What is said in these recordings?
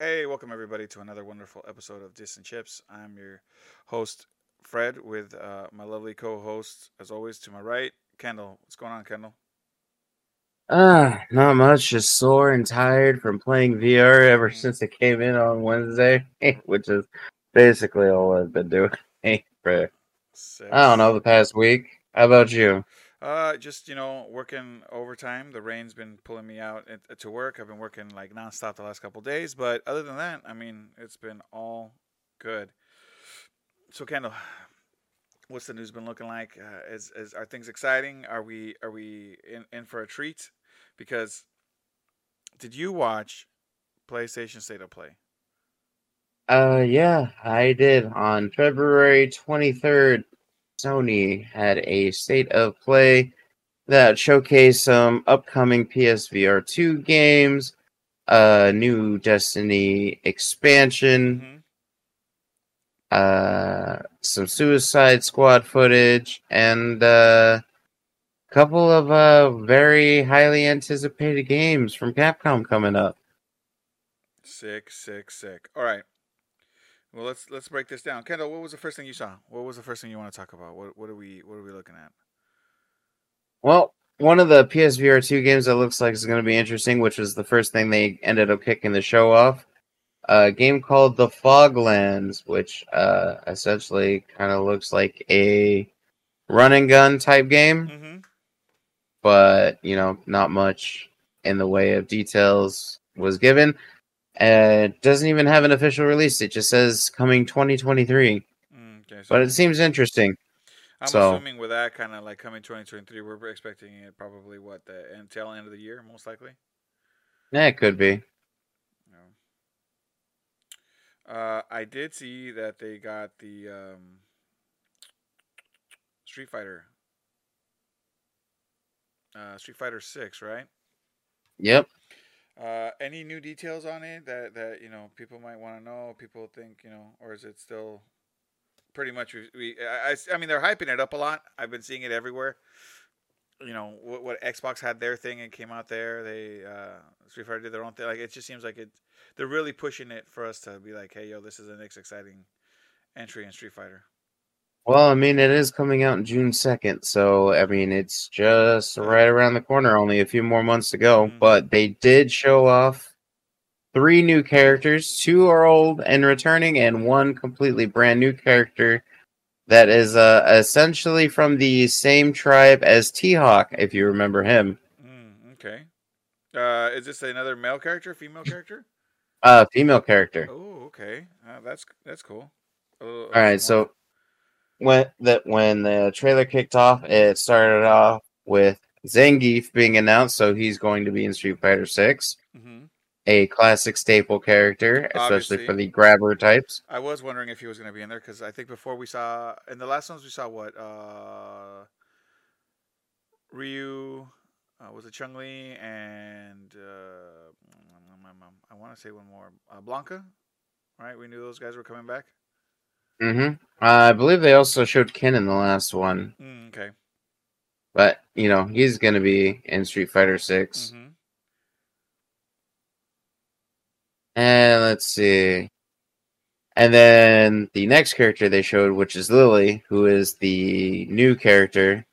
Hey, welcome everybody to another wonderful episode of Distant Chips. I'm your host, Fred, with my lovely co-host, as always, to my right, Kendall. What's going on, Kendall? Not much. Just sore and tired from playing VR ever since it came in on Wednesday, which is basically all I've been doing for, I don't know, the past week. How about you? Just, you know, working overtime. The rain's been pulling me out to work. I've been working like nonstop the last couple of days, but other than that, I mean, it's been all good. So, Kendall, what's the news been looking like? Are things exciting? Are we in for a treat? Because did you watch PlayStation State of Play? Yeah, I did. On February 23rd. Sony had a State of Play that showcased some upcoming PSVR2 games, a new Destiny expansion, some Suicide Squad footage, and a couple of very highly anticipated games from Capcom coming up. Sick. All right. Well, let's break this down. Kendall, what was the first thing you saw? What was the first thing you want to talk about? What are we looking at? Well, one of the PSVR 2 games that looks like is going to be interesting, which was the first thing they ended up kicking the show off, a game called The Foglands, which essentially kind of looks like a run and gun type game, but you know, not much in the way of details was given. It doesn't even have an official release. It just says coming 2023. Okay, so but it seems interesting. I'm assuming with that kind of like coming 2023, we're expecting it probably, the tail end of the year, most likely? Yeah, it could be. No. I did see that they got the Street Fighter VI, right? Yep. Any new details on it that you know people might want to know? People think, you know, or is it still pretty much? I mean, they're hyping it up a lot. I've been seeing it everywhere. You know what Xbox had their thing and came out there. They Street Fighter did their own thing. Like it just seems like it. They're really pushing it for us to be like, hey, yo, this is the next exciting entry in Street Fighter. Well, I mean, it is coming out on June 2nd, so, I mean, it's just right around the corner, only a few more months to go, but they did show off 3 new characters, 2 are old and returning, and 1 completely brand new character that is essentially from the same tribe as T-Hawk, if you remember him. Okay. Is this another male character, female character? Female character. Oh, okay. That's cool. All right, so... When the trailer kicked off, it started off with Zangief being announced, so he's going to be in Street Fighter VI, a classic staple character, obviously, especially for the grabber types. I was wondering if he was going to be in there, because I think before we saw... In the last ones we saw, Ryu, was it Chun-Li, and I want to say one more, Blanka, right? We knew those guys were coming back. I believe they also showed Ken in the last one. Okay. But, you know, he's going to be in Street Fighter 6. And let's see. And then the next character they showed, which is Lily, who is the new character,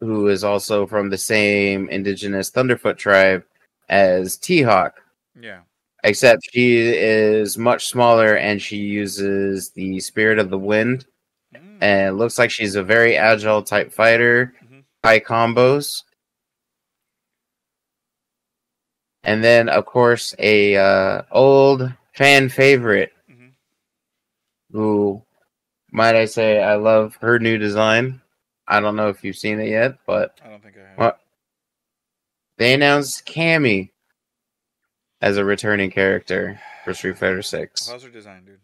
who is also from the same indigenous Thunderfoot tribe as T-Hawk. Yeah. Except she is much smaller and she uses the Spirit of the Wind. And it looks like she's a very agile type fighter. High combos. And then, of course, a old fan favorite. Who, might I say, I love her new design. I don't know if you've seen it yet, but... I don't think I have. Well, they announced Cammy as a returning character for Street Fighter 6. How's her design, dude?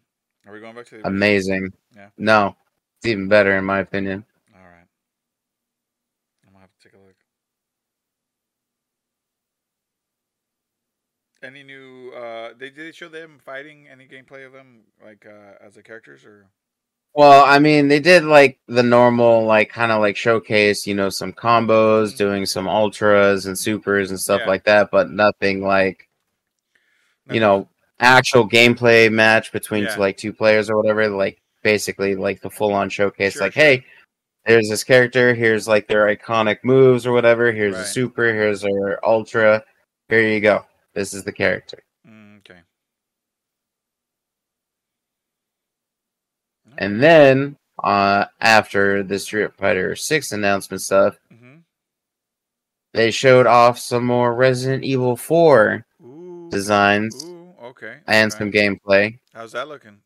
Are we going back to the... Amazing. Yeah. No. It's even better, in my opinion. All right. I'm going to have to take a look. Any new... Did they show them fighting? Any gameplay of them, like, as the characters, or...? Well, I mean, they did, like, the normal, like, kind of, like, showcase, you know, some combos, doing some ultras and supers and stuff like that, but nothing, like... you know, actual gameplay match between like two players or whatever, like basically like the full on showcase, hey, here's this character, here's like their iconic moves or whatever, here's a super, here's their ultra, here you go. This is the character. Okay. And then after the Street Fighter VI announcement stuff, they showed off some more Resident Evil 4 designs and some gameplay. How's that looking?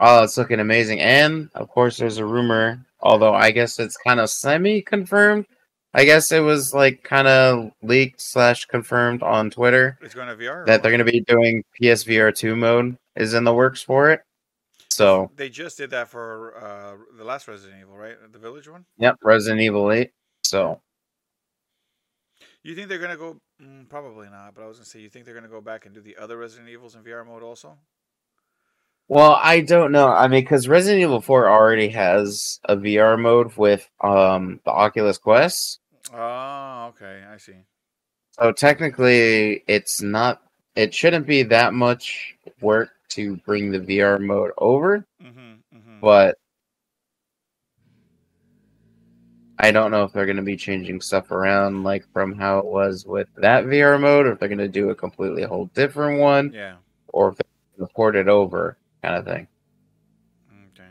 Oh, it's looking amazing. And, of course, there's a rumor, although I guess it's kind of semi-confirmed. I guess it was, like, kind of leaked/confirmed on Twitter. It's going to VR. That they're going to be doing PSVR2 mode is in the works for it. So they just did that for the last Resident Evil, right? The Village one? Yep, Resident Evil 8. So... You think they're going to go... probably not, but I was going to say, you think they're going to go back and do the other Resident Evils in VR mode also? Well, I don't know. I mean, because Resident Evil 4 already has a VR mode with the Oculus Quest. Oh, okay. I see. So technically, it's not... It shouldn't be that much work to bring the VR mode over, but... I don't know if they're going to be changing stuff around, like from how it was with that VR mode, or if they're going to do a completely whole different one, or if they're going to port it over, kind of thing. Okay.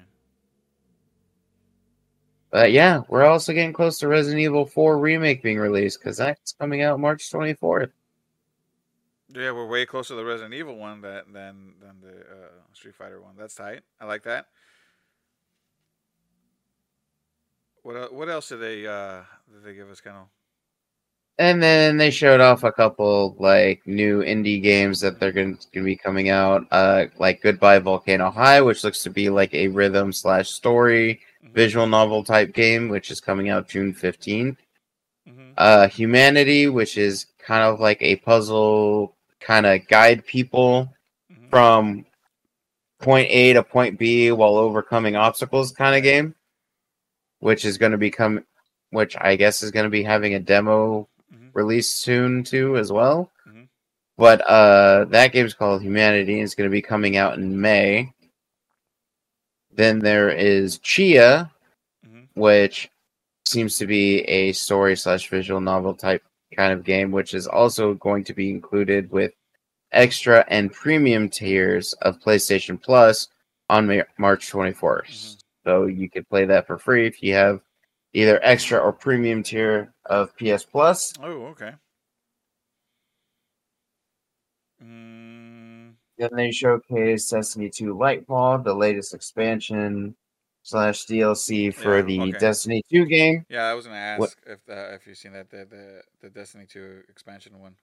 But yeah, we're also getting close to Resident Evil 4 Remake being released, because that's coming out March 24th. Yeah, we're way closer to the Resident Evil one than the Street Fighter one. That's tight. I like that. What else did they give us, Kendall? And then they showed off a couple like new indie games that they're going to be coming out, like Goodbye Volcano High, which looks to be like a rhythm/story visual novel type game, which is coming out June 15th. Humanity, which is kind of like a puzzle, kind of guide people from point A to point B while overcoming obstacles kind of game. Which is going to become, which I guess is going to be having a demo release soon too, as well. But that game's called Humanity, and it's going to be coming out in May. Then there is Chia, which seems to be a story/visual novel type kind of game, which is also going to be included with extra and premium tiers of PlayStation Plus on March 24th. So you could play that for free if you have either extra or premium tier of PS Plus. Oh, okay. Then they showcase Destiny 2 Lightfall, the latest expansion/DLC for the Destiny 2 game. Yeah, I was going to ask if you've seen that, the Destiny 2 expansion one.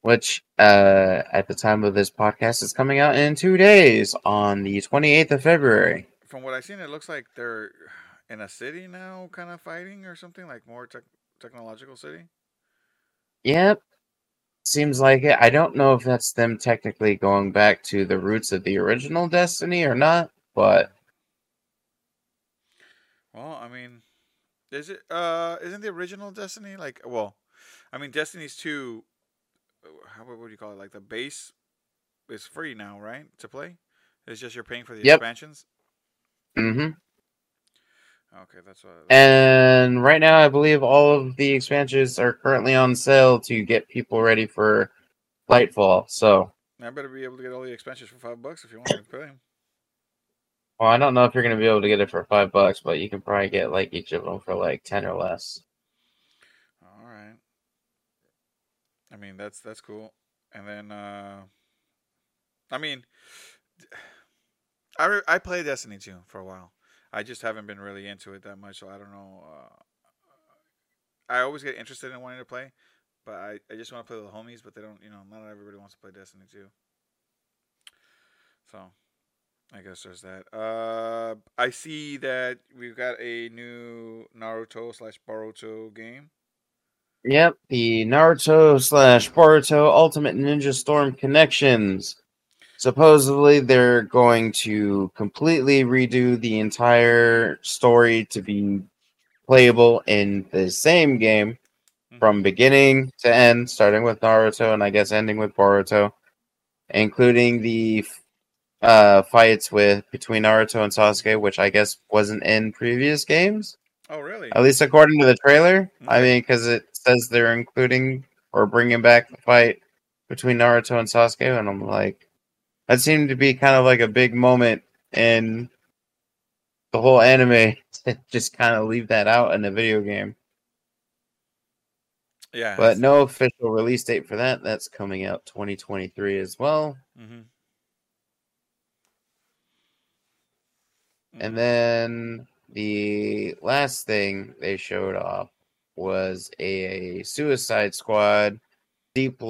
Which, at the time of this podcast, is coming out in 2 days on the 28th of February. From what I've seen, it looks like they're in a city now, kind of fighting or something, like more technological city. Yep. Seems like it. I don't know if that's them technically going back to the roots of the original Destiny or not, but... Well, I mean, is it, isn't the original Destiny, like, well, I mean, Destiny's 2, what do you call it, like the base is free now, right, to play? It's just you're paying for the expansions? Okay, that's what. And right now, I believe all of the expansions are currently on sale to get people ready for Lightfall. So I better be able to get all the expansions for $5 if you want to pay them. Well, I don't know if you're going to be able to get it for $5, but you can probably get like each of them for like 10 or less. All right. I mean, that's cool. And then, I mean. I played Destiny 2 for a while. I just haven't been really into it that much, so I don't know. I always get interested in wanting to play, but I just want to play with the homies, but they don't, you know, not everybody wants to play Destiny 2. So, I guess there's that. I see that we've got a new Naruto/Boruto game. Yep, the Naruto/Boruto Ultimate Ninja Storm Connections. Supposedly, they're going to completely redo the entire story to be playable in the same game from beginning to end, starting with Naruto and I guess ending with Boruto. including the fights between Naruto and Sasuke, which I guess wasn't in previous games. Oh, really? At least according to the trailer. Okay. I mean, because it says they're including or bringing back the fight between Naruto and Sasuke, and I'm like, that seemed to be kind of like a big moment in the whole anime to just kind of leave that out in a video game. Yeah, but no official release date for that. That's coming out 2023 as well. Mm-hmm. And then the last thing they showed off was a Suicide Squad deep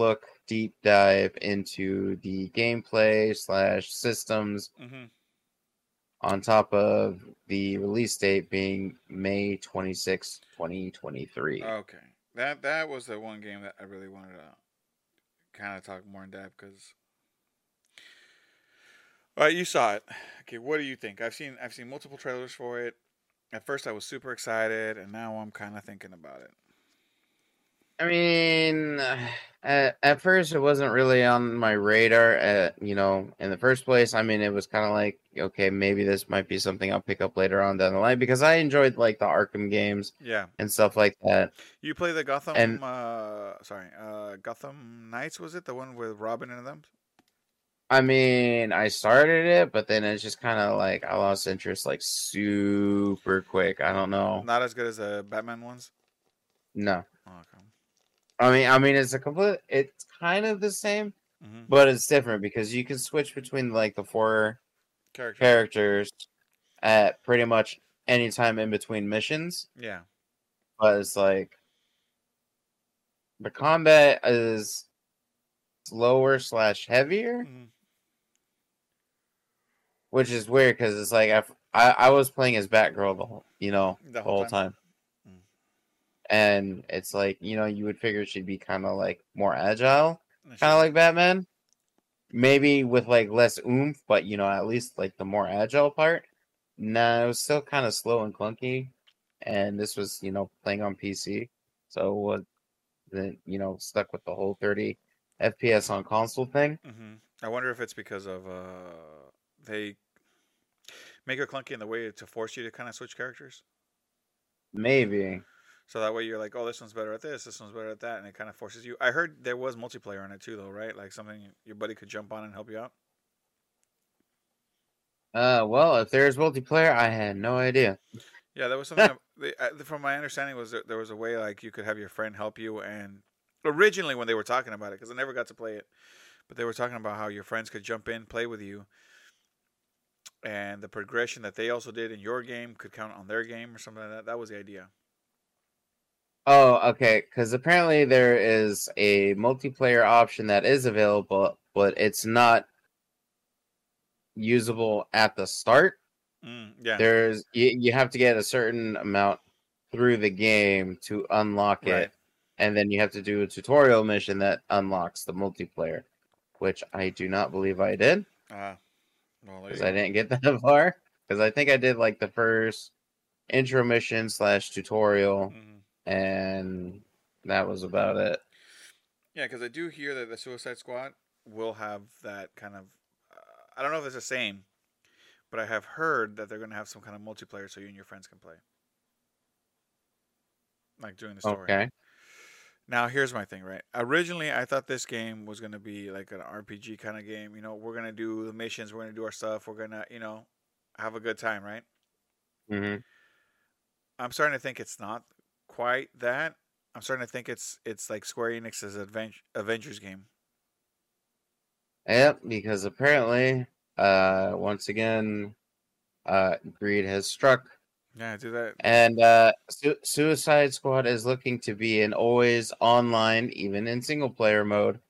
dive into the gameplay / systems. Mm-hmm. On top of the release date being May 26, 2023. Okay. That was the one game that I really wanted to kind of talk more in depth because... All right, you saw it. Okay, what do you think? I've seen multiple trailers for it. At first, I was super excited, and now I'm kind of thinking about it. I mean, at first, it wasn't really on my radar, in the first place. I mean, it was kind of like, okay, maybe this might be something I'll pick up later on down the line, because I enjoyed, like, the Arkham games and stuff like that. You play the Gotham Knights, was it? The one with Robin and them? I mean, I started it, but then it's just kind of like I lost interest like super quick. I don't know. Not as good as the Batman ones? No. Oh, okay. I mean, it's kind of the same, mm-hmm. but it's different because you can switch between like the four characters at pretty much any time in between missions. Yeah. But it's like the combat is slower / heavier. Mm-hmm. Which is weird because it's like I was playing as Batgirl the whole time. And it's like, you would figure she'd be kind of like more agile, kind of like Batman, maybe with like less oomph, but at least like the more agile part. Nah, it was still kind of slow and clunky, and this was playing on PC, so then stuck with the whole 30 FPS on console thing. Mm-hmm. I wonder if it's because of they make it clunky in the way to force you to kind of switch characters. Maybe. So that way you're like, oh, this one's better at this one's better at that, and it kind of forces you. I heard there was multiplayer on it too, though, right? Like something your buddy could jump on and help you out. Well, if there's multiplayer, I had no idea. Yeah, that was something. From my understanding, was there was a way like you could have your friend help you, and originally when they were talking about it, because I never got to play it, but they were talking about how your friends could jump in, play with you. And the progression that they also did in your game could count on their game or something like that. That was the idea. Oh, okay. Because apparently there is a multiplayer option that is available, but it's not usable at the start. Yeah. There's you have to get a certain amount through the game to unlock it. And then you have to do a tutorial mission that unlocks the multiplayer, which I do not believe I did. Because I didn't get that far. Because I think I did like the first intro mission / tutorial, mm-hmm. and that was about it. Yeah, because I do hear that the Suicide Squad will have that kind of... I don't know if it's the same, but I have heard that they're going to have some kind of multiplayer so you and your friends can play. Like doing the story. Okay. Now, here's my thing, right? Originally, I thought this game was going to be like an RPG kind of game. We're going to do the missions. We're going to do our stuff. We're going to, have a good time, right? Mm-hmm. I'm starting to think it's not quite that. I'm starting to think it's like Square Enix's Avengers game. Yep, because apparently, once again, greed has struck. Yeah, do that. And Suicide Squad is looking to be an always online, even in single player mode,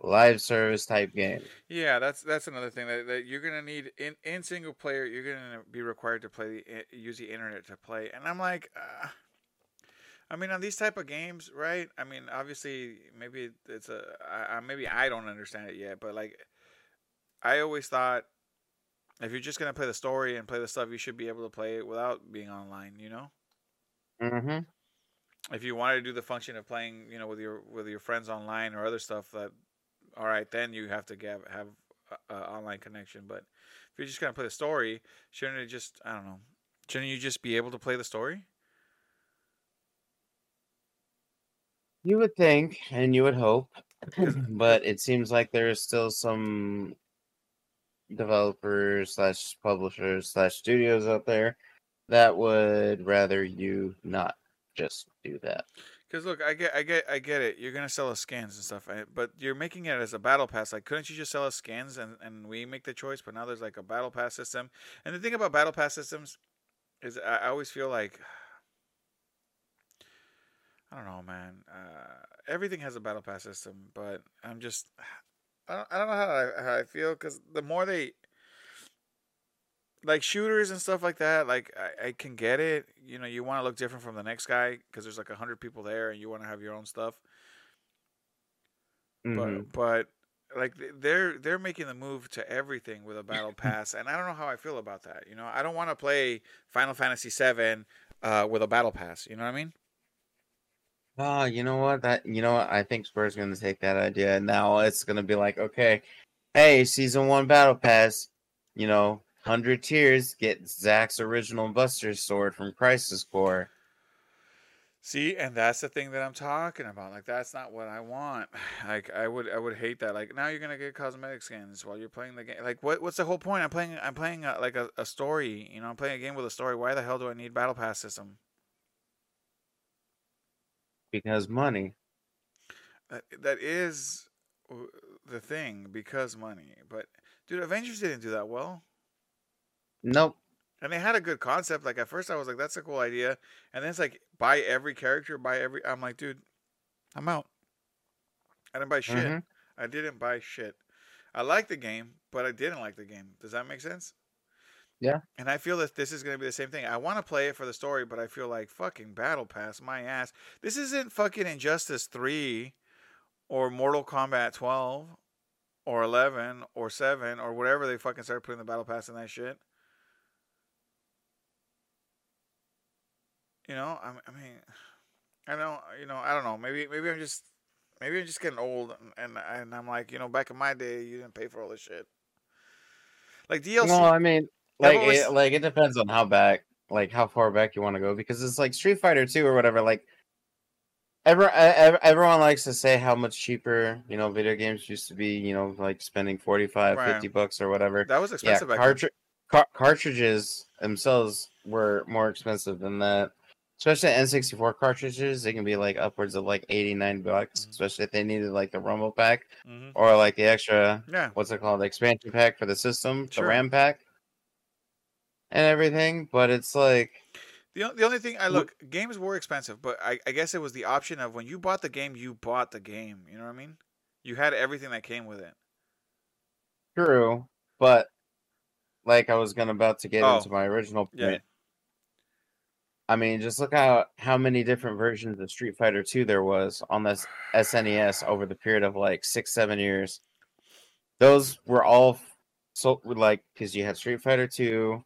live service type game. Yeah, that's another thing that you're gonna need in single player. You're gonna be required to use the internet to play. And I'm like, on these type of games, right? I mean, obviously, maybe it's maybe I don't understand it yet, but like, I always thought, if you're just going to play the story and play the stuff, you should be able to play it without being online, Mm-hmm. If you wanted to do the function of playing, with your friends online or other stuff, that all right, then you have to have an online connection. But if you're just going to play the story, shouldn't it just, I don't know, shouldn't you just be able to play the story? You would think, and you would hope, but it seems like there is still some developers / publishers / studios out there that would rather you not just do that. Because look, I get it. You're gonna sell us skins and stuff, but you're making it as a battle pass. Like, couldn't you just sell us skins and we make the choice? But now there's like a battle pass system. And the thing about battle pass systems is, I always feel like, I don't know, man. Everything has a battle pass system, but I'm just, I don't know how I feel, because the more they, like, shooters and stuff like that, like, I can get it. You know, you want to look different from the next guy because there's like 100 people there and you want to have your own stuff. Mm-hmm. But like, they're making the move to everything with a battle pass, and I don't know how I feel about that. You know, I don't want to play Final Fantasy VII with a battle pass. You know what I mean? You know what? I think Square's going to take that idea, and now it's going to be like, okay, hey, season 1 battle pass, 100 tiers, get Zack's original Buster sword from Crisis Core. See, and that's the thing that I'm talking about. Like, that's not what I want. Like, I would hate that. Like, now you're gonna get cosmetic skins while you're playing the game. Like, what's the whole point? I'm playing a story. You know, I'm playing a game with a story. Why the hell do I need battle pass system? Because money. That is the thing. Because money. But dude, Avengers didn't do that well. Nope. And they had a good concept. Like, at first I was like, that's a cool idea. And then it's like, buy every character, I'm like, dude, I'm out. I didn't buy shit. I liked the game, but I didn't like the game. Does that make sense? Yeah. And I feel that this is going to be the same thing. I want to play it for the story, but I feel like, fucking battle pass, my ass. This isn't fucking Injustice 3 or Mortal Kombat 12 or 11 or 7 or whatever they fucking started putting the battle pass in that shit. You know, I don't know. Maybe I'm just getting old, and I'm like, back in my day, you didn't pay for all this shit. Like DLC. No, I mean, like, it depends on how far back you want to go, because it's like Street Fighter II or whatever. Like, everyone likes to say how much cheaper, video games used to be. Like spending $45, right, $50 or whatever. That was expensive. Yeah, cartridges themselves were more expensive than that. Especially N64 cartridges, they can be like upwards of like $89, especially if they needed like the Rumble Pack or like the extra, the expansion pack for the system, the RAM pack, and everything. But it's like the only thing games were expensive, but I guess it was the option of when you bought the game, you bought the game. You know what I mean? You had everything that came with it. True, but like I was about to get into my original point. Yeah. I mean, just look how many different versions of Street Fighter II there was on this SNES over the period of like 6-7 years. Those were all because you had Street Fighter II,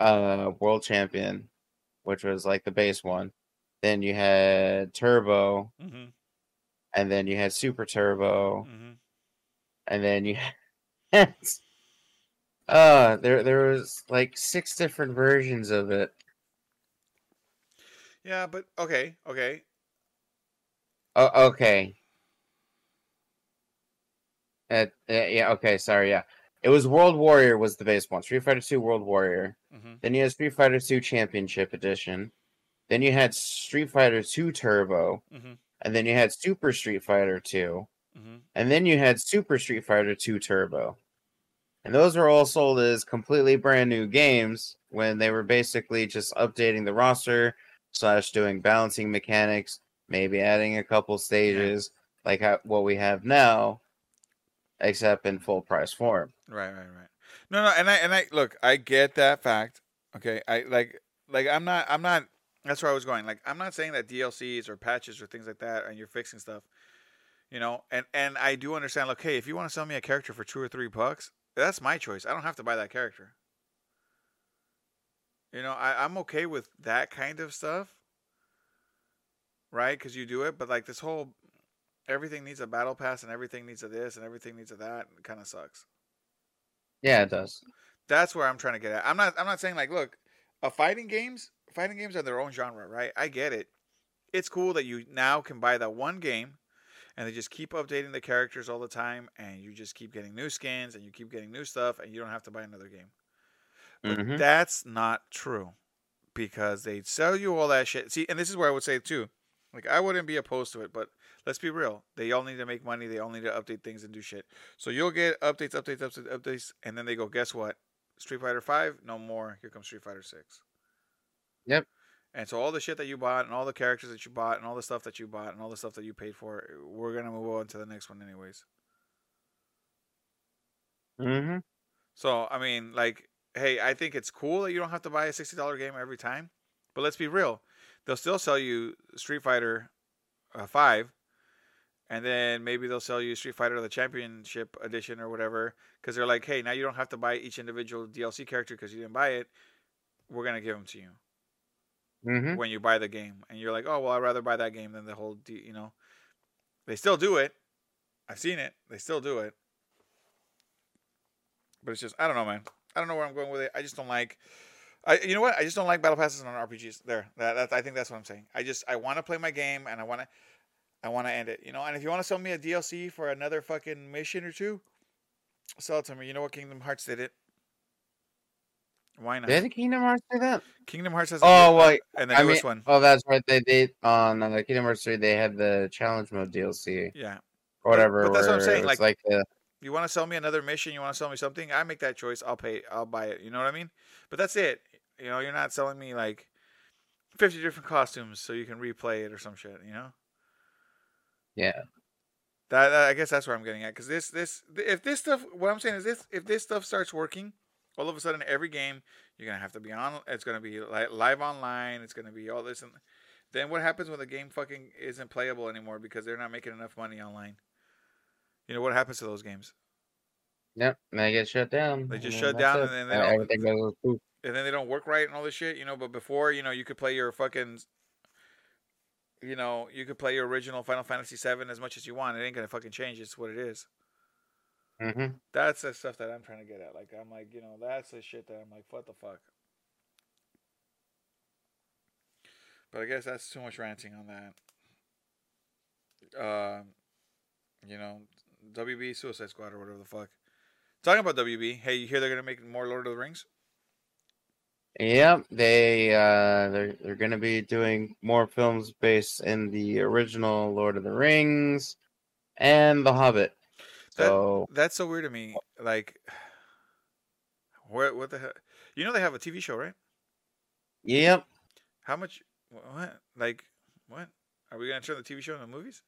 World Champion, which was like the base one. Then you had Turbo, and then you had Super Turbo, and then you had there was like 6 different versions of it. Yeah, but okay. Okay. It was World Warrior was the base one. Street Fighter II World Warrior. Then you had Street Fighter II Championship Edition. Then you had Street Fighter II Turbo. And then you had Super Street Fighter II. And then you had Super Street Fighter II Turbo. And those were all sold as completely brand new games when they were basically just updating the roster / doing balancing mechanics, maybe adding a couple stages, like what we have now, except in full price form. Right. No, and I look, I get that fact. Okay, I like I'm not. That's where I was going. Like, I'm not saying that DLCs or patches or things like that, and you're fixing stuff, And I do understand. Look, hey, if you want to sell me a character for $2 or $3, that's my choice. I don't have to buy that character. I'm okay with that kind of stuff, right? Because you do it, but like this whole everything needs a battle pass and everything needs a this and everything needs a that, it kind of sucks. Yeah, it does. That's where I'm trying to get at. I'm not saying like, look, fighting games are their own genre, right? I get it. It's cool that you now can buy that one game and they just keep updating the characters all the time and you just keep getting new skins and you keep getting new stuff and you don't have to buy another game. But that's not true, because they sell you all that shit. See, and this is where I would say too, like, I wouldn't be opposed to it, but let's be real. They all need to make money. They all need to update things and do shit. So you'll get updates, and then they go, guess what? Street Fighter V, no more. Here comes Street Fighter VI. Yep. And so all the shit that you bought and all the characters that you bought and all the stuff that you bought and all the stuff that you paid for, we're going to move on to the next one anyways. Mm-hmm. So, I mean, like, hey, I think it's cool that you don't have to buy a $60 game every time, but let's be real. They'll still sell you Street Fighter V, and then maybe they'll sell you Street Fighter the Championship Edition or whatever, because they're like, hey, now you don't have to buy each individual DLC character because you didn't buy it. We're going to give them to you when you buy the game. And you're like, oh, well, I'd rather buy that game than the whole, you know. They still do it. I've seen it. They still do it. But it's just, I don't know, man. I don't know where I'm going with it. I just don't like... you know what? I just don't like battle passes on RPGs. There, I think that's what I'm saying. I want to play my game and I want to end it. You know, and if you want to sell me a DLC for another fucking mission or two, sell it to me. You know what? Kingdom Hearts did it. Why not? Did Kingdom Hearts do that? Kingdom Hearts has. Oh, wait. And the newest one. Oh, that's right. They did on the Kingdom Hearts 3. They had the challenge mode DLC. Yeah. Or whatever. But that's what I'm saying. Like the... You want to sell me another mission? You want to sell me something? I make that choice. I'll pay. I'll buy it. You know what I mean? But that's it. You know, you're not selling me like 50 different costumes so you can replay it or some shit, you know? Yeah. That I guess that's where I'm getting at. Because what I'm saying is this, if this stuff starts working, all of a sudden every game, you're going to have to be on, it's going to be live online, it's going to be all this. And then what happens when the game fucking isn't playable anymore because they're not making enough money online? You know, what happens to those games? Yep, and they get shut down. They just shut down, and then everything goes poop. And then they don't work right and all this shit, you know. But before, you know, you could play your fucking, you know, you could play your original Final Fantasy VII as much as you want. It ain't gonna fucking change. It's what it is. Mm-hmm. That's the stuff that I'm trying to get at. Like, I'm like, you know, that's the shit that I'm like, what the fuck? But I guess that's too much ranting on that. You know, WB Suicide Squad or whatever the fuck. Talking about WB, hey, you hear they're gonna make more Lord of the Rings? Yeah, they're gonna be doing more films based in the original Lord of the Rings and The Hobbit. So that's so weird to me. Like, what the hell? You know they have a TV show, right? Yep. How much? What? Like, what? Are we gonna turn the TV show into movies?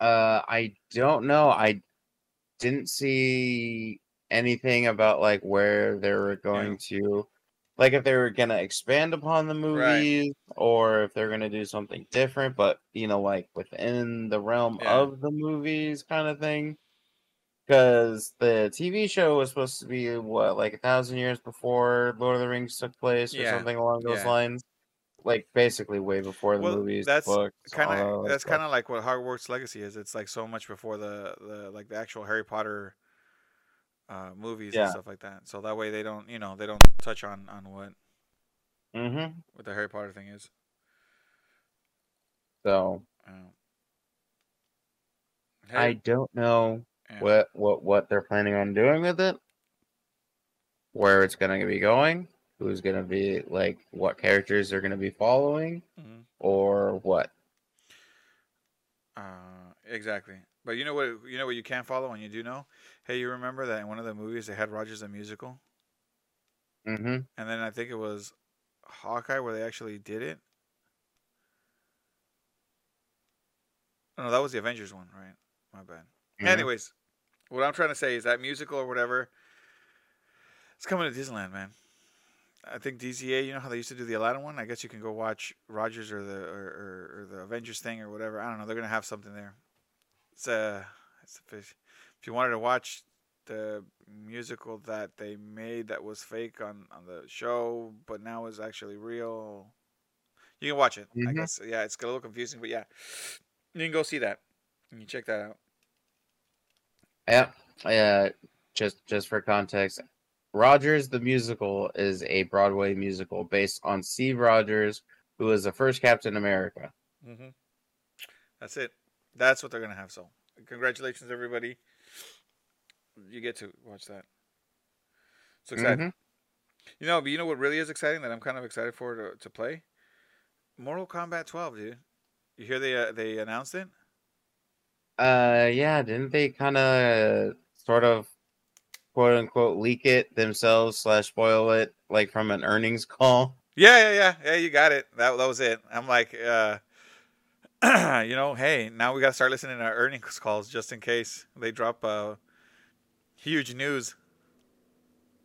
I don't know. I didn't see anything about like where they were going to. Like, if they were going to expand upon the movies or if they're going to do something different, but, you know, like, within the realm of the movies kind of thing. Because the TV show was supposed to be, what, like 1,000 years before Lord of the Rings took place or something along those lines? Like, basically way before the movies, books. That's kind of like what Hogwarts Legacy is. It's, like, so much before the actual Harry Potter movies and stuff like that, so that way they don't, you know, they don't touch on what the Harry Potter thing is. So I don't know what they're planning on doing with it, where it's going to be going, who's going to be like, what characters they're going to be following, or what. Exactly. But you know what you can't follow, and you do know? Hey, you remember that in one of the movies they had Rogers the Musical? Mm-hmm. And then I think it was Hawkeye where they actually did it. Oh, no, that was the Avengers one, right? My bad. Mm-hmm. Anyways, what I'm trying to say is that musical or whatever, it's coming to Disneyland, man. I think DCA, you know how they used to do the Aladdin one? I guess you can go watch Rogers or the Avengers thing or whatever. I don't know. They're going to have something there. It's a fish. If you wanted to watch the musical that they made that was fake on the show, but now is actually real, you can watch it. I guess it's a little confusing, but you can go see that. You check that out. Yeah. Just for context, Rogers the Musical is a Broadway musical based on Steve Rogers, who was the first Captain America. Mm-hmm. That's it. That's what they're going to have. So congratulations, everybody. You get to watch that. So excited. Mm-hmm. You know what really is exciting that I'm kind of excited for to play? Mortal Kombat 12, dude. You hear they announced it? Yeah. Didn't they kind of sort of quote unquote leak it themselves / spoil it like from an earnings call? Yeah. You got it. That was it. I'm like, hey, now we got to start listening to our earnings calls just in case they drop huge news.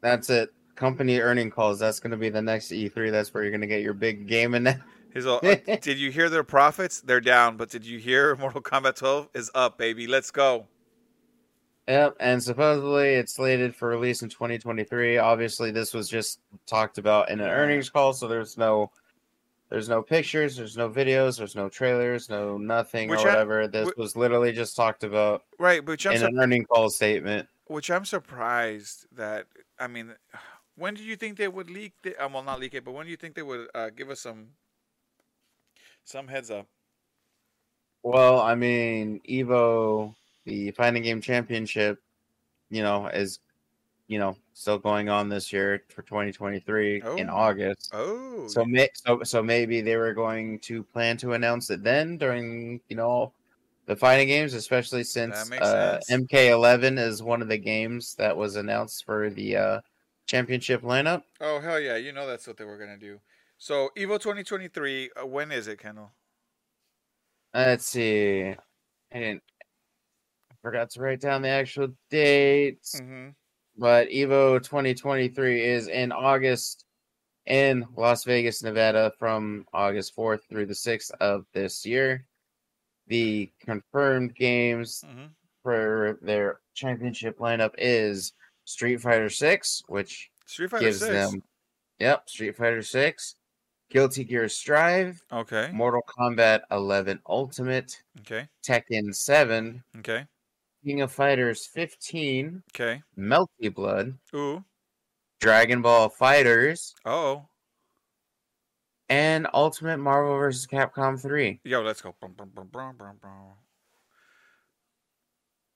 That's it. Company earning calls. That's going to be the next E3. That's where you're going to get your big game in there. Did you hear their profits? They're down. But did you hear Mortal Kombat 12 is up, baby? Let's go. Yep. And supposedly it's slated for release in 2023. Obviously, this was just talked about in an earnings call. So there's no pictures. There's no videos. There's no trailers. No nothing or whatever. This was literally just talked about in an earnings call statement. Which I'm surprised that, I mean, when do you think they would leak? Not leak it, but when do you think they would give us some heads up? Well, I mean, EVO, the Fighting Game Championship, is, still going on this year for 2023 in August. Oh, so maybe they were going to plan to announce it then during, the fighting games, especially since MK11 is one of the games that was announced for the championship lineup. Oh, hell yeah. That's what they were going to do. So, EVO 2023, when is it, Kendall? Let's see. I forgot to write down the actual dates. Mm-hmm. But EVO 2023 is in August in Las Vegas, Nevada from August 4th through the 6th of this year. The confirmed games for their championship lineup is Street Fighter VI, which gives them... Yep, Street Fighter VI, Guilty Gear Strive, okay, Mortal Kombat 11 Ultimate, okay, Tekken 7, okay, King of Fighters 15, okay, Melty Blood, ooh, Dragon Ball FighterZ, oh, and Ultimate Marvel vs. Capcom 3. Yo, let's go.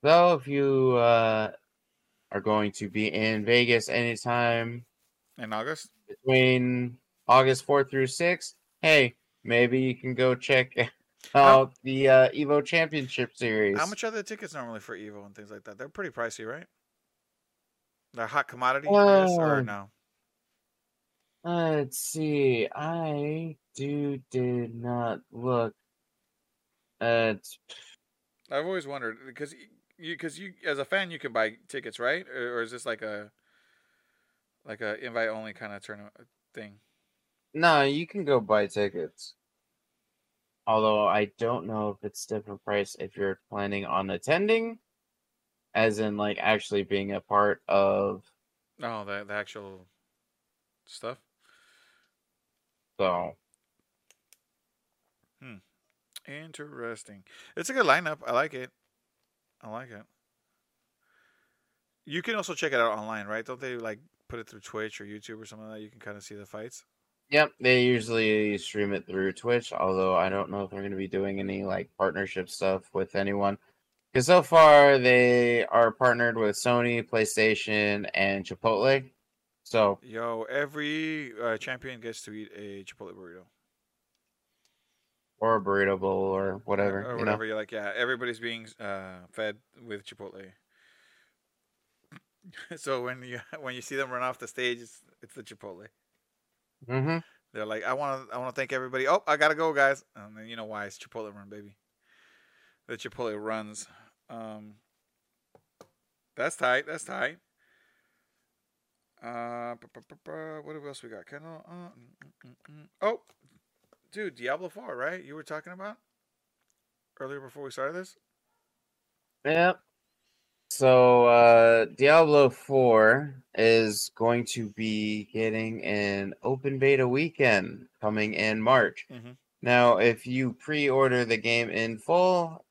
So, if you are going to be in Vegas anytime in August, between August 4th through 6th, hey, maybe you can go check out the EVO Championship Series. How much are the tickets normally for EVO and things like that? They're pretty pricey, right? They're hot commodity, or no? Let's see. I did not look at. I've always wondered because you as a fan you can buy tickets, right? Or is this like a invite only kind of tournament thing? No, you can go buy tickets. Although I don't know if it's different price if you're planning on attending, as in like actually being a part of. Oh, the actual stuff. So, interesting. It's a good lineup. I like it. You can also check it out online, right? Don't they like put it through Twitch or YouTube or something like that? You can kind of see the fights. Yep, they usually stream it through Twitch. Although I don't know if they're going to be doing any like partnership stuff with anyone, because so far they are partnered with Sony, PlayStation, and Chipotle. So, every champion gets to eat a Chipotle burrito. Or a burrito bowl or whatever. Or whatever you like, yeah. Everybody's being fed with Chipotle. So when you see them run off the stage, it's the Chipotle. Mm-hmm. They're like, I want to thank everybody. Oh, I got to go, guys. And then you know why. It's Chipotle run, baby. The Chipotle runs. That's tight. What else we got? Kendall? Oh, dude, Diablo 4, right? You were talking about earlier before we started this. Yeah. So Diablo 4 is going to be getting an open beta weekend coming in March. Mm-hmm. Now, if you pre-order the game in full,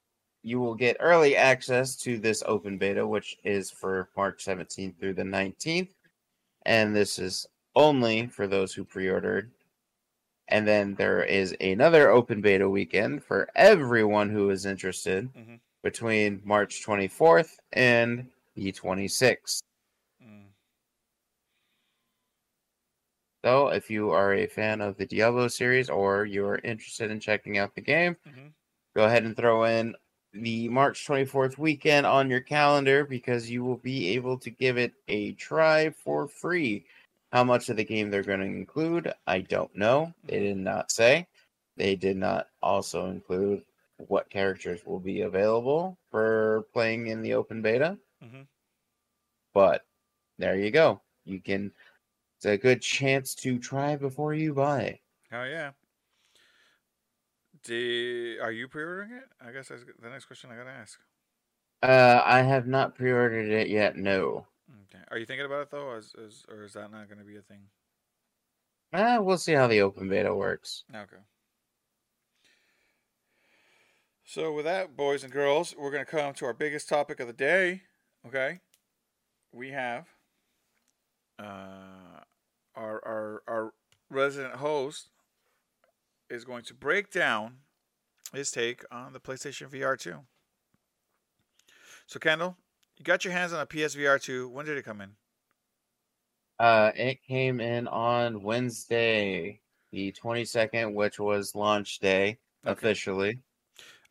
you will get early access to this open beta, which is for March 17th through the 19th. And this is only for those who pre-ordered. And then there is another open beta weekend for everyone who is interested between March 24th and the 26th. So if you are a fan of the Diablo series or you are interested in checking out the game, go ahead and throw in the March 24th weekend on your calendar because you will be able to give it a try for free. How much of the game they're going to include, I don't know. They did not say. They did not also include what characters will be available for playing in the open beta. But there you go. You can. It's a good chance to try before you buy. Oh, yeah. Are you pre-ordering it? I guess that's the next question I got to ask. I have not pre-ordered it yet, no. Okay. Are you thinking about it, though, or is that not going to be a thing? We'll see how the open beta works. Okay. So with that, boys and girls, we're going to come to our biggest topic of the day. Okay? We have... Our resident host is going to break down his take on the PlayStation VR 2. So, Kendall, you got your hands on a PSVR 2. When did it come in? It came in on Wednesday, the 22nd, which was launch day, officially.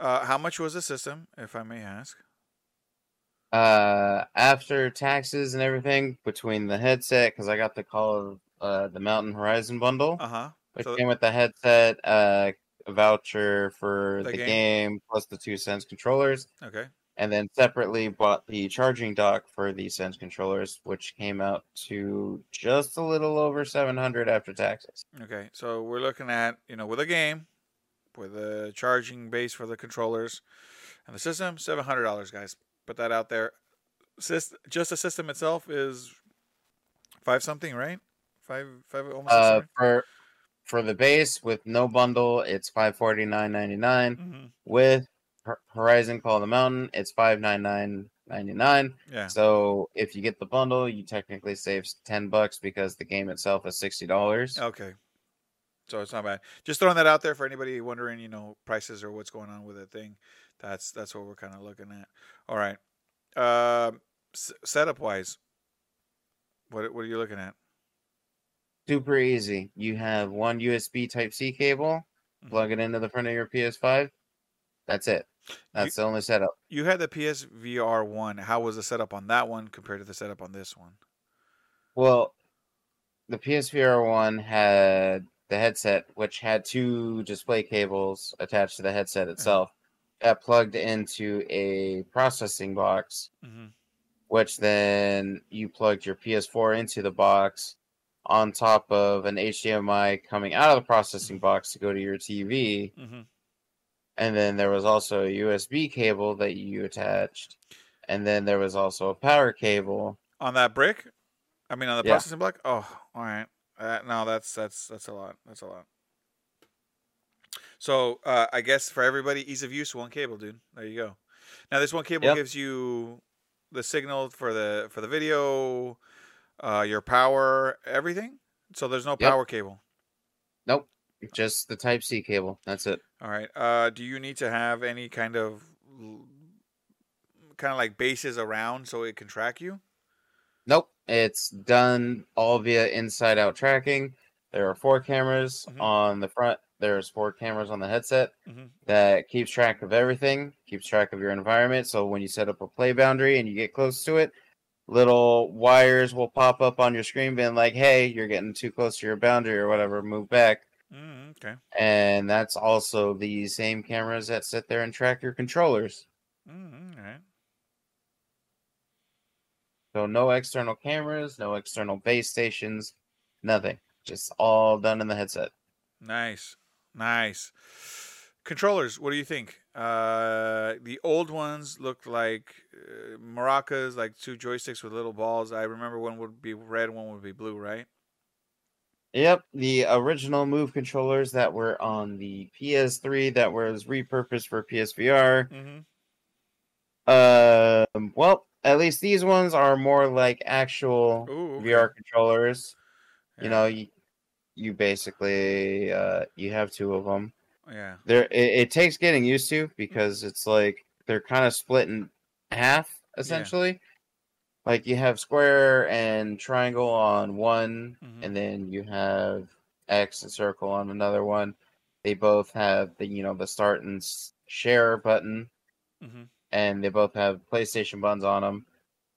How much was the system, if I may ask? After taxes and everything, between the headset, because I got the Call of the Mountain Horizon bundle, which came with the headset, a voucher for the game, plus the 2 cents controllers. Okay. And then separately bought the charging dock for the Sense controllers, which came out to just a little over $700 after taxes. Okay, so we're looking at, you know, with a game, with a charging base for the controllers, and the system, $700, guys. Put that out there. Just the system itself is five something, right? Five almost. For the base with no bundle, it's $549.99. With Horizon Call of the Mountain, it's $599.99. Yeah. So if you get the bundle, you technically save $10 because the game itself is $60. Okay. So it's not bad. Just throwing that out there for anybody wondering, you know, prices or what's going on with that thing. That's what we're kind of looking at. All right. Setup wise, what are you looking at? Super easy. You have one USB Type-C cable, plug it into the front of your PS5. That's it. That's the only setup. You had the PSVR 1. How was the setup on that one compared to the setup on this one? Well, the PSVR 1 had the headset, which had two display cables attached to the headset itself. That plugged into a processing box, which then you plugged your PS4 into the box on top of an HDMI coming out of the processing box to go to your TV. And then there was also a USB cable that you attached. And then there was also a power cable. On that brick? I mean, on the processing block? Oh, all right. No, that's a lot. That's a lot. So, I guess for everybody, ease of use, one cable, dude. There you go. Now, this one cable gives you the signal for the video, your power, everything. So there's no power cable. Nope. Just the Type-C cable. That's it. All right. Do you need to have any kind of like bases around so it can track you? Nope. It's done all via inside-out tracking. There are four cameras on the front. There's four cameras on the headset that keeps track of everything, keeps track of your environment. So when you set up a play boundary and you get close to it, little wires will pop up on your screen being like, hey, you're getting too close to your boundary or whatever, move back. Okay. And that's also the same cameras that sit there and track your controllers. All right. So no external cameras, no external base stations, nothing. Just all done in the headset. Nice. Controllers, what do you think? The old ones looked like maracas, like two joysticks with little balls. I remember one would be red, one would be blue, right? Yep, the original Move controllers that were on the PS3 that was repurposed for PSVR Well, at least these ones are more like actual VR controllers. Yeah. You know, you basically you have two of them. Yeah, it takes getting used to because it's like they're kind of split in half essentially. Yeah. Like you have square and triangle on one, and then you have X and circle on another one. They both have the start and share button, and they both have PlayStation buttons on them,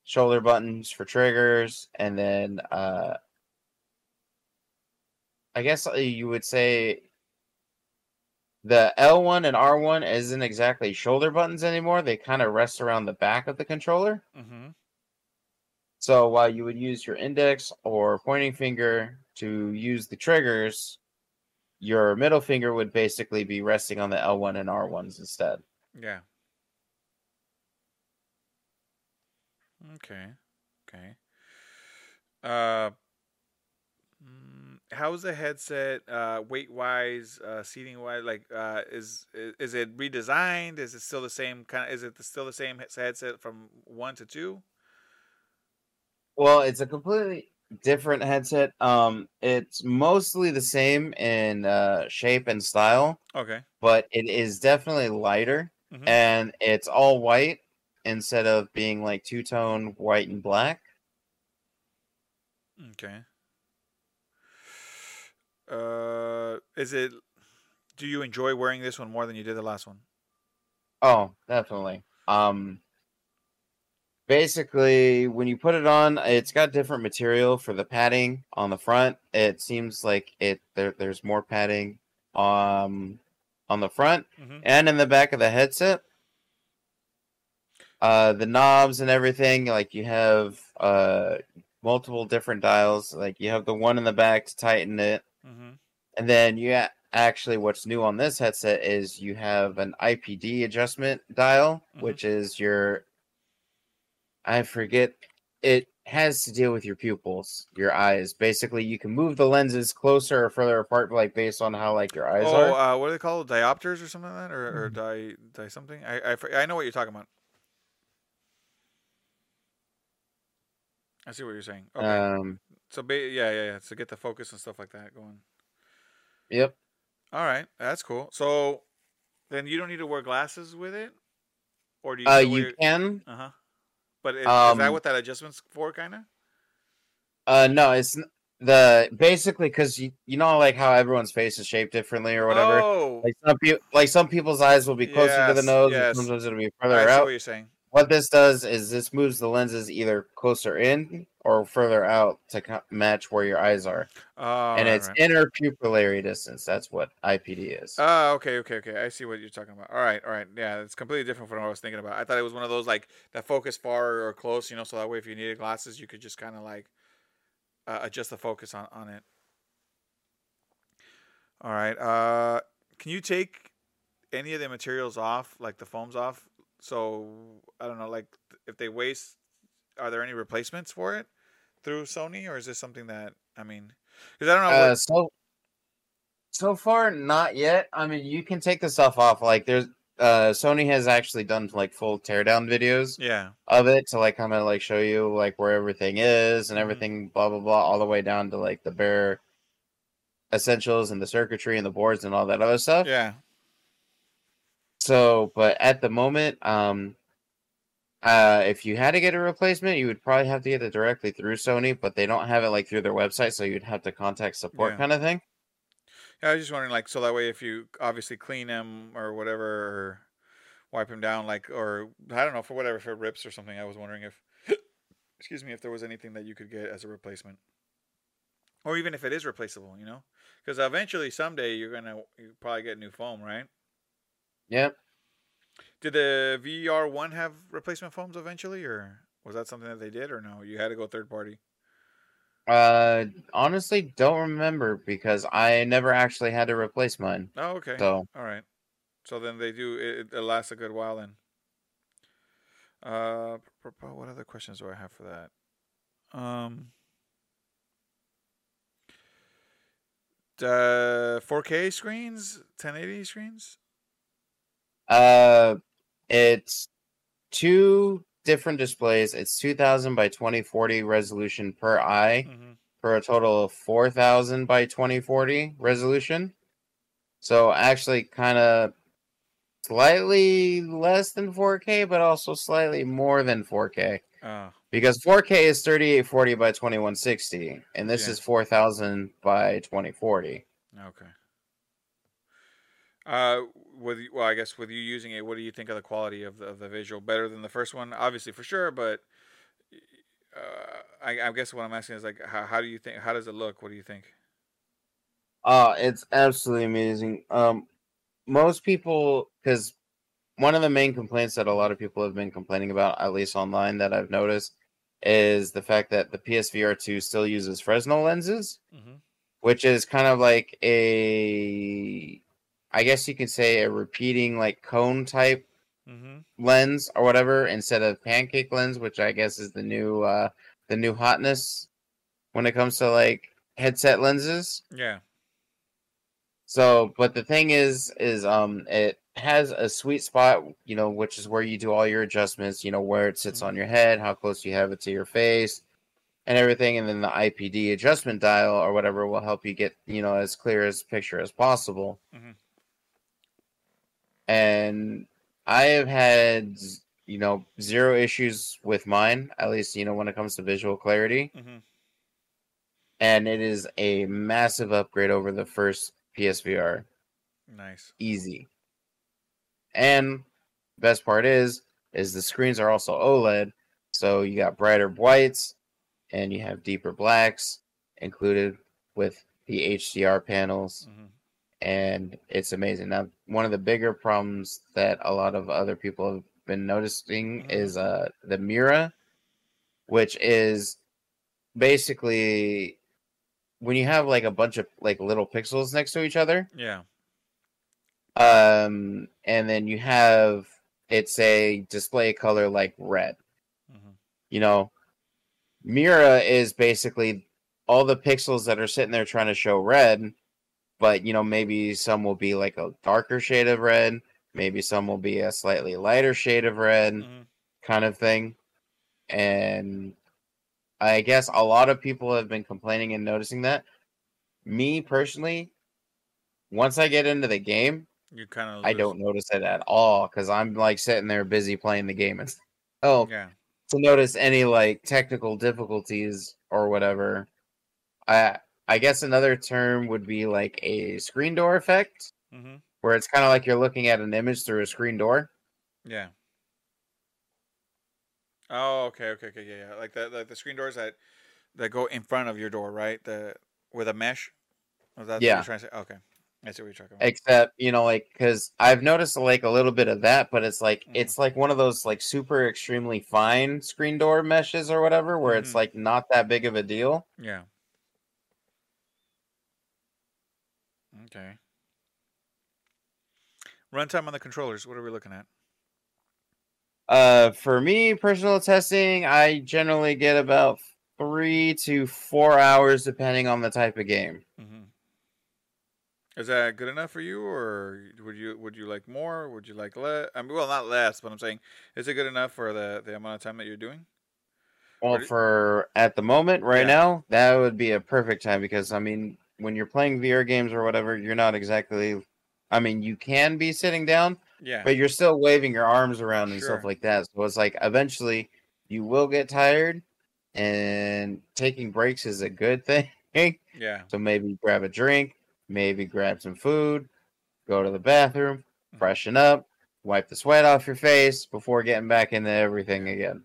shoulder buttons for triggers, and then I guess you would say the L1 and R1 isn't exactly shoulder buttons anymore. They kind of rest around the back of the controller. So while you would use your index or pointing finger to use the triggers, your middle finger would basically be resting on the L1 and R1s instead. Yeah. Okay. How's the headset weight-wise, seating-wise? Like, is it redesigned? Is it still the same kind? Is it still the same headset from 1 to 2? Well, it's a completely different headset. It's mostly the same in shape and style. Okay. But it is definitely lighter, and it's all white instead of being like two-tone white and black. Okay. Do you enjoy wearing this one more than you did the last one? Oh, definitely. Basically, when you put it on, it's got different material for the padding on the front. It seems like there's more padding on the front and in the back of the headset. The knobs and everything, like you have multiple different dials. Like you have the one in the back to tighten it. And then you actually, what's new on this headset is you have an IPD adjustment dial, which is your... I forget. It has to deal with your pupils, your eyes. Basically, you can move the lenses closer or further apart, like based on how like your eyes are. Oh, what are they called? Diopters or something like that, or di something. I know what you're talking about. I see what you're saying. Okay. So yeah. So get the focus and stuff like that going. Yep. All right, that's cool. So then you don't need to wear glasses with it, or do you? You can. But is that what that adjustment's for, kind of? No, it's basically because you know, like how everyone's face is shaped differently or whatever. Oh. Like some people's eyes will be closer to the nose, and sometimes it'll be further out. I see what you're saying. What this does is this moves the lenses either closer in or further out to match where your eyes are. It's inner pupillary distance. That's what IPD is. Oh, okay. I see what you're talking about. All right. Yeah, it's completely different from what I was thinking about. I thought it was one of those, like, that focus far or close, so that way if you needed glasses, you could just kind of, like, adjust the focus on it. All right. Can you take any of the materials off, like the foams off? So, I don't know, like, if they waste... Are there any replacements for it through Sony, or is this something that because I don't know? So far, not yet. I mean, you can take the stuff off. Like, there's Sony has actually done like full teardown videos, of it to like kind of like show you like where everything is and everything, blah blah blah, all the way down to like the bare essentials and the circuitry and the boards and all that other stuff. Yeah. So, but at the moment, if you had to get a replacement, you would probably have to get it directly through Sony, but they don't have it like through their website, so you'd have to contact support kind of thing. Yeah, I was just wondering, like, so that way if you obviously clean them or whatever, or wipe them down, like, or I don't know, for whatever, if it rips or something, I was wondering if, excuse me, if there was anything that you could get as a replacement, or even if it is replaceable, because eventually someday you probably get new foam, right? Yep. Did the VR1 have replacement foams eventually, or was that something that they did, or no? You had to go third party? Honestly, don't remember, because I never actually had to replace mine. Oh, okay. So. All right. So then they do, it lasts a good while then. What other questions do I have for that? The 4K screens? 1080 screens? It's two different displays. It's 2,000 by 2040 resolution per eye, for a total of 4,000 by 2040 resolution. So actually kind of slightly less than 4K, but also slightly more than 4K. Because 4K is 3840 by 2160, and this is 4,000 by 2040. Okay. Well, I guess with you using it, what do you think of the quality of the visual? Better than the first one, obviously, for sure. But I guess what I'm asking is, like, how do you think? How does it look? What do you think? It's absolutely amazing. Most people, because one of the main complaints that a lot of people have been complaining about, at least online, that I've noticed, is the fact that the PSVR2 still uses Fresnel lenses, which is kind of like a, I guess you could say, a repeating, like, cone type lens or whatever, instead of pancake lens, which I guess is the new hotness when it comes to, like, headset lenses. Yeah. So, but the thing is it has a sweet spot, you know, which is where you do all your adjustments, you know, where it sits on your head, how close you have it to your face, and everything. And then the IPD adjustment dial or whatever will help you get, you know, as clear as picture as possible. And I have had, you know, zero issues with mine, at least, you know, when it comes to visual clarity. And it is a massive upgrade over the first PSVR. Nice. Easy. And best part is the screens are also OLED. So you got brighter whites and you have deeper blacks included with the HDR panels. And it's amazing. Now, one of the bigger problems that a lot of other people have been noticing is the Mira, which is basically when you have, like, a bunch of, like, little pixels next to each other. And then you have it say display color, like, red. You know, Mira is basically all the pixels that are sitting there trying to show red. But, you know, maybe some will be like a darker shade of red. Maybe some will be a slightly lighter shade of red kind of thing. And I guess a lot of people have been complaining and noticing that. Me, personally, once I get into the game, I don't notice it at all. Because I'm, like, sitting there busy playing the game. And, to notice any, like, technical difficulties or whatever. I guess another term would be like a screen door effect, where it's kind of like you're looking at an image through a screen door. Yeah. Oh, okay, yeah. Like the screen doors that go in front of your door, right? With a mesh. Was that what you're trying to say? Okay, I see what you're talking about. Except, you know, like, because I've noticed, like, a little bit of that, but it's like it's like one of those, like, super extremely fine screen door meshes or whatever, where it's like not that big of a deal. Yeah. Okay. Runtime on the controllers. What are we looking at? For me, personal testing, I generally get about 3 to 4 hours, depending on the type of game. Is that good enough for you, or would you like more? Would you like less? I mean, well, not less, but I'm saying, is it good enough for the amount of time that you're doing? Well, for at the moment, now, that would be a perfect time, because, I mean, when you're playing VR games or whatever, you're not exactly, I mean, you can be sitting down, but you're still waving your arms around and stuff like that. So it's like, eventually you will get tired, and taking breaks is a good thing. So maybe grab a drink, maybe grab some food, go to the bathroom, freshen up, wipe the sweat off your face before getting back into everything again.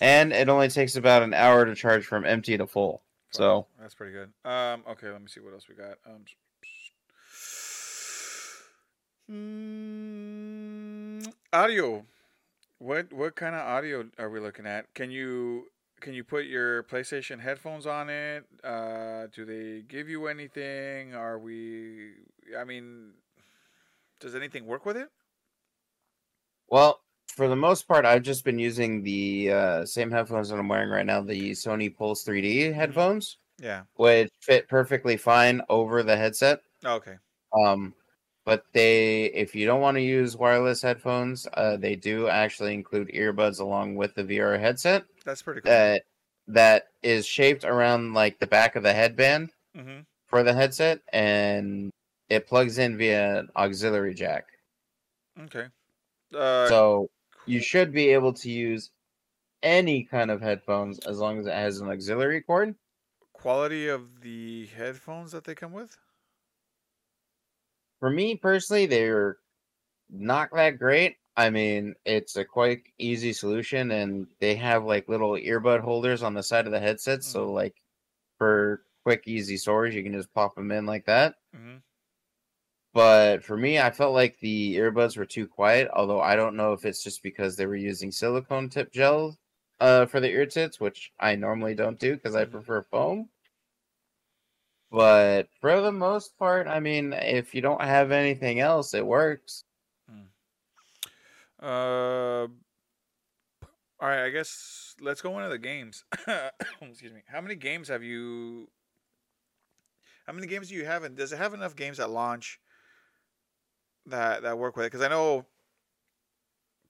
And it only takes about an hour to charge from empty to full. So that's pretty good. Okay, let me see what else we got. Audio. What kind of audio are we looking at? Can you put your PlayStation headphones on it? Do they give you anything? Does anything work with it? Well, for the most part, I've just been using the same headphones that I'm wearing right now, the Sony Pulse 3D headphones, which fit perfectly fine over the headset. Okay. But they, if you don't want to use wireless headphones, they do actually include earbuds along with the VR headset. That's pretty cool. That is shaped around like the back of the headband for the headset, and it plugs in via an auxiliary jack. Okay. So you should be able to use any kind of headphones as long as it has an auxiliary cord. Quality of the headphones that they come with? For me personally, they're not that great. I mean, it's a quite easy solution, and they have like little earbud holders on the side of the headset. Mm-hmm. So, like for quick, easy storage, you can just pop them in like that. Mm-hmm. But for me, I felt like the earbuds were too quiet. Although I don't know if it's just because they were using silicone tip gel for the ear tips, which I normally don't do because I prefer foam. But for the most part, I mean, if you don't have anything else, it works. All right, I guess let's go into the games. Excuse me. How many games do you have? And does it have enough games at launch that work with it? Because I know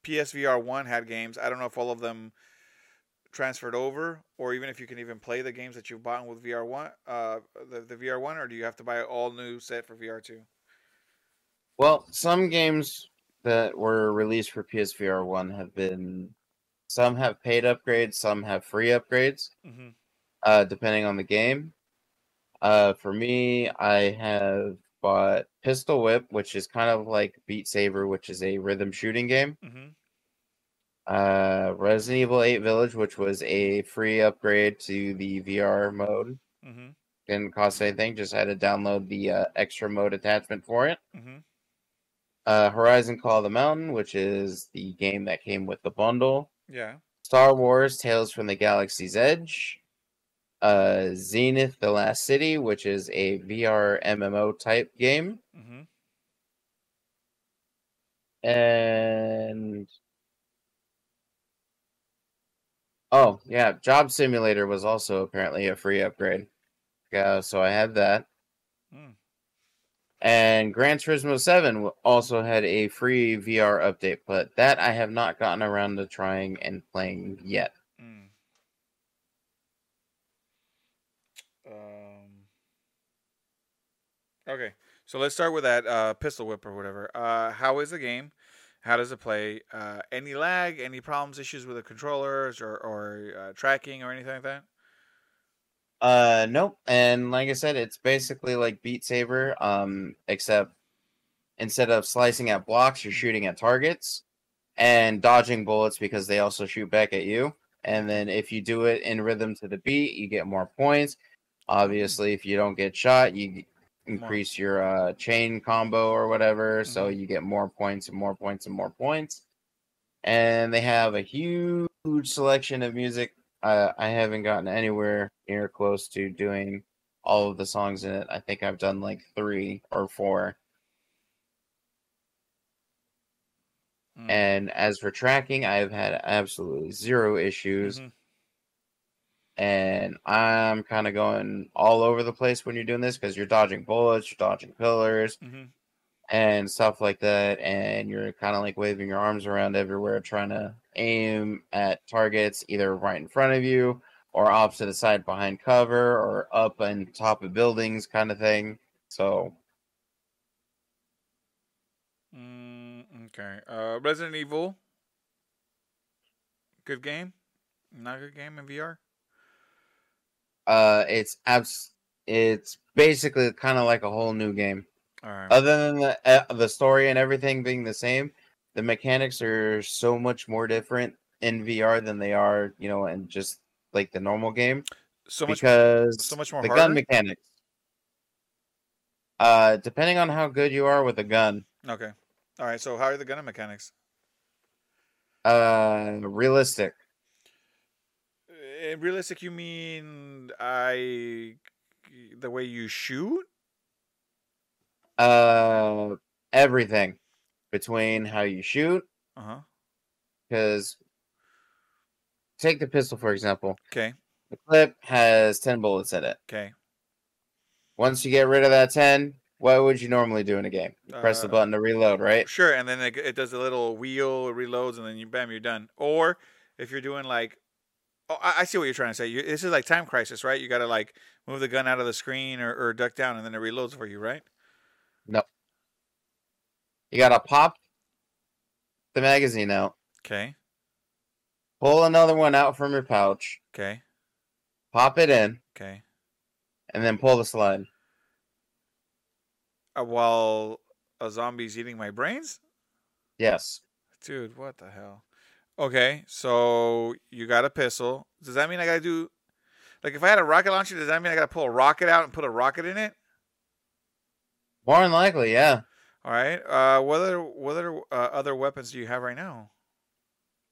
PSVR 1 had games. I don't know if all of them transferred over, or even if you can even play the games that you've bought with VR1, the VR1, or do you have to buy an all new set for VR2? Well, some games that were released for PSVR1 some have paid upgrades, some have free upgrades, depending on the game. For me, I have bought Pistol Whip, which is kind of like Beat Saber, which is a rhythm shooting game. Resident Evil 8 Village, which was a free upgrade to the VR mode. Didn't cost anything, just had to download the extra mode attachment for it. Horizon Call of the Mountain, which is the game that came with the bundle. Yeah. Star Wars Tales from the Galaxy's Edge. Zenith the Last City, which is a VR MMO type game. And... oh, yeah, Job Simulator was also apparently a free upgrade. So I had that. And Gran Turismo 7 also had a free VR update, but that I have not gotten around to trying and playing yet. Okay, so let's start with that Pistol Whip or whatever. How is the game? How does it play? Any lag, any problems, issues with the controllers or tracking or anything like that? Nope. And like I said, it's basically like Beat Saber, except instead of slicing at blocks, you're shooting at targets and dodging bullets because they also shoot back at you. And then if you do it in rhythm to the beat, you get more points. Obviously, if you don't get shot, you increase your chain combo or whatever, so you get more points and more points and more points. And they have a huge selection of music. I haven't gotten anywhere near close to doing all of the songs in it. I think I've done like 3 or 4. And as for tracking, I've had absolutely zero issues. And I'm kind of going all over the place when you're doing this because you're dodging bullets, you're dodging pillars, and stuff like that. And you're kind of like waving your arms around everywhere, trying to aim at targets either right in front of you or off to the side behind cover or up on top of buildings kind of thing. So. Okay. Resident Evil. Good game. Not a good game in VR. It's basically kind of like a whole new game. All right. Other than the story and everything being the same, the mechanics are so much more different in VR than they are, you know, in just like the normal game. So much more the harder? Gun mechanics. Depending on how good you are with a gun. Okay. All right. So how are the gun mechanics? Realistic. Realistic, you mean the way you shoot? Everything between how you shoot. Because take the pistol for example. Okay. The clip has 10 bullets in it. Okay. Once you get rid of that 10, What would you normally do in a game? You press the button to reload, right? Sure, and then it does a little wheel, reloads, and then you bam, you're done. Or if you're doing like, oh, I see what you're trying to say. This is like Time Crisis, right? You got to like move the gun out of the screen or duck down, and then it reloads for you, right? No. You got to pop the magazine out. Okay. Pull another one out from your pouch. Okay. Pop it in. Okay. And then pull the slide. While a zombie's eating my brains? Yes. Dude, what the hell? Okay, so you got a pistol. Does that mean I got to do... Like, if I had a rocket launcher, does that mean I got to pull a rocket out and put a rocket in it? More than likely, yeah. All right. What other weapons do you have right now?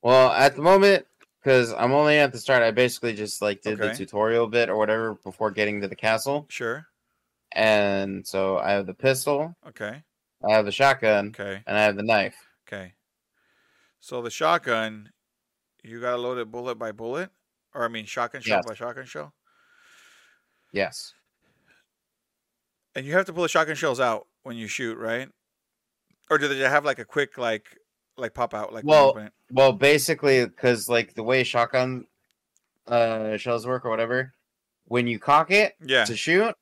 Well, at the moment... Because I'm only at the start. I basically just like did the tutorial bit or whatever before getting to the castle. Sure. And so I have the pistol. Okay. I have the shotgun. Okay. And I have the knife. Okay. So the shotgun, you got to load it bullet by bullet? Or I mean shotgun shell by shotgun shell? Yes. And you have to pull the shotgun shells out when you shoot, right? Or do they have like a quick like pop out? Like well, basically, because like the way shotgun shells work or whatever, when you cock it to shoot,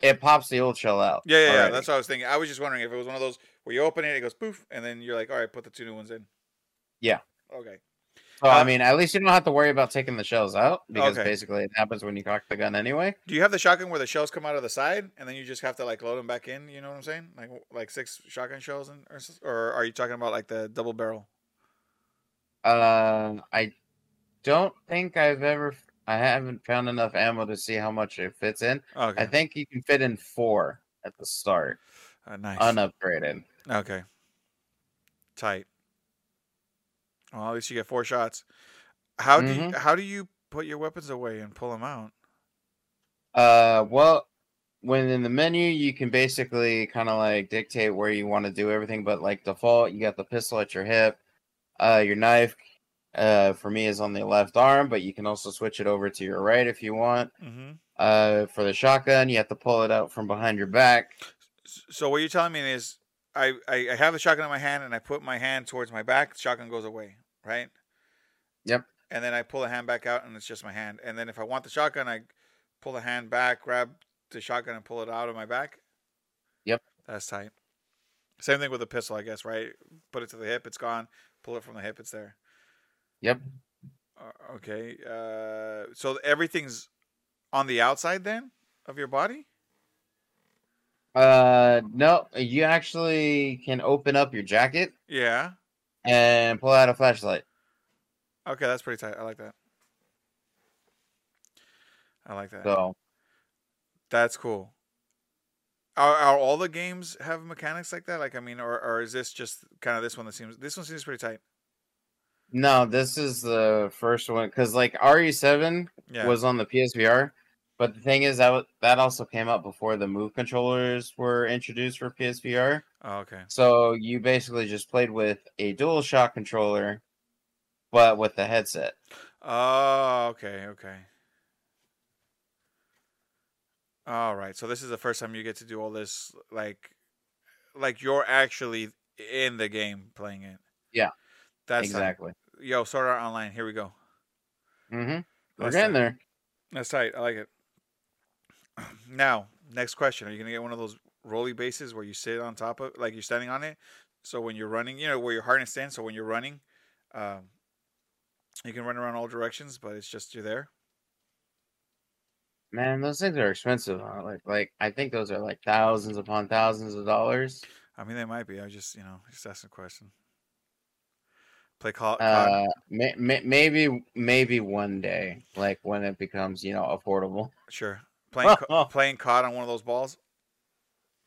it pops the old shell out. Yeah. That's what I was thinking. I was just wondering if it was one of those where you open it, it goes poof, and then you're like, all right, put the two new ones in. Yeah. Okay. So I mean, at least you don't have to worry about taking the shells out because basically it happens when you cock the gun anyway. Do you have the shotgun where the shells come out of the side and then you just have to like load them back in? You know what I'm saying? Like six shotgun shells, or are you talking about like the double barrel? I don't think I haven't found enough ammo to see how much it fits in. Okay. I think you can fit in 4 at the start. Nice. Unupgraded. Okay. Tight. Well, at least you get 4 shots. How do you put your weapons away and pull them out? Well, when in the menu, you can basically kind of like dictate where you want to do everything, but like default, you got the pistol at your hip. Your knife, for me, is on the left arm, but you can also switch it over to your right if you want. Mm-hmm. For the shotgun, you have to pull it out from behind your back. So what you're telling me is I have the shotgun in my hand, and I put my hand towards my back. The shotgun goes away, right? Yep. And then I pull the hand back out, and it's just my hand. And then if I want the shotgun, I pull the hand back, grab the shotgun, and pull it out of my back. Yep. That's tight. Same thing with the pistol, I guess, right? Put it to the hip, it's gone. Pull it from the hip, it's there. Yep. Okay. So everything's on the outside then of your body? No, you actually can open up your jacket. Yeah. And pull out a flashlight. Okay, that's pretty tight. I like that. So that's cool. Are all the games have mechanics like that? Like, I mean, or is this just kind of this one seems pretty tight? No, this is the first one because like RE7 was on the PSVR, but the thing is that also came out before the Move controllers were introduced for PSVR. Oh, okay. So you basically just played with a DualShock controller, but with the headset. Oh, okay. All right, so this is the first time you get to do all this, like you're actually in the game playing it. Yeah, that's exactly. Tight. Yo, Sword Art Online. Here we go. We're getting there. That's tight. I like it. Now, next question: are you gonna get one of those rolly bases where you sit on top of, like you're standing on it? So when you're running, you know where your harness stands. So when you're running, you can run around all directions, but it's just you're there. Man, those things are expensive. Huh? Like I think those are like thousands upon thousands of dollars. I mean, they might be. I just, just asking a question. Play call. Maybe one day, like when it becomes, affordable. Sure. Playing COD on one of those balls,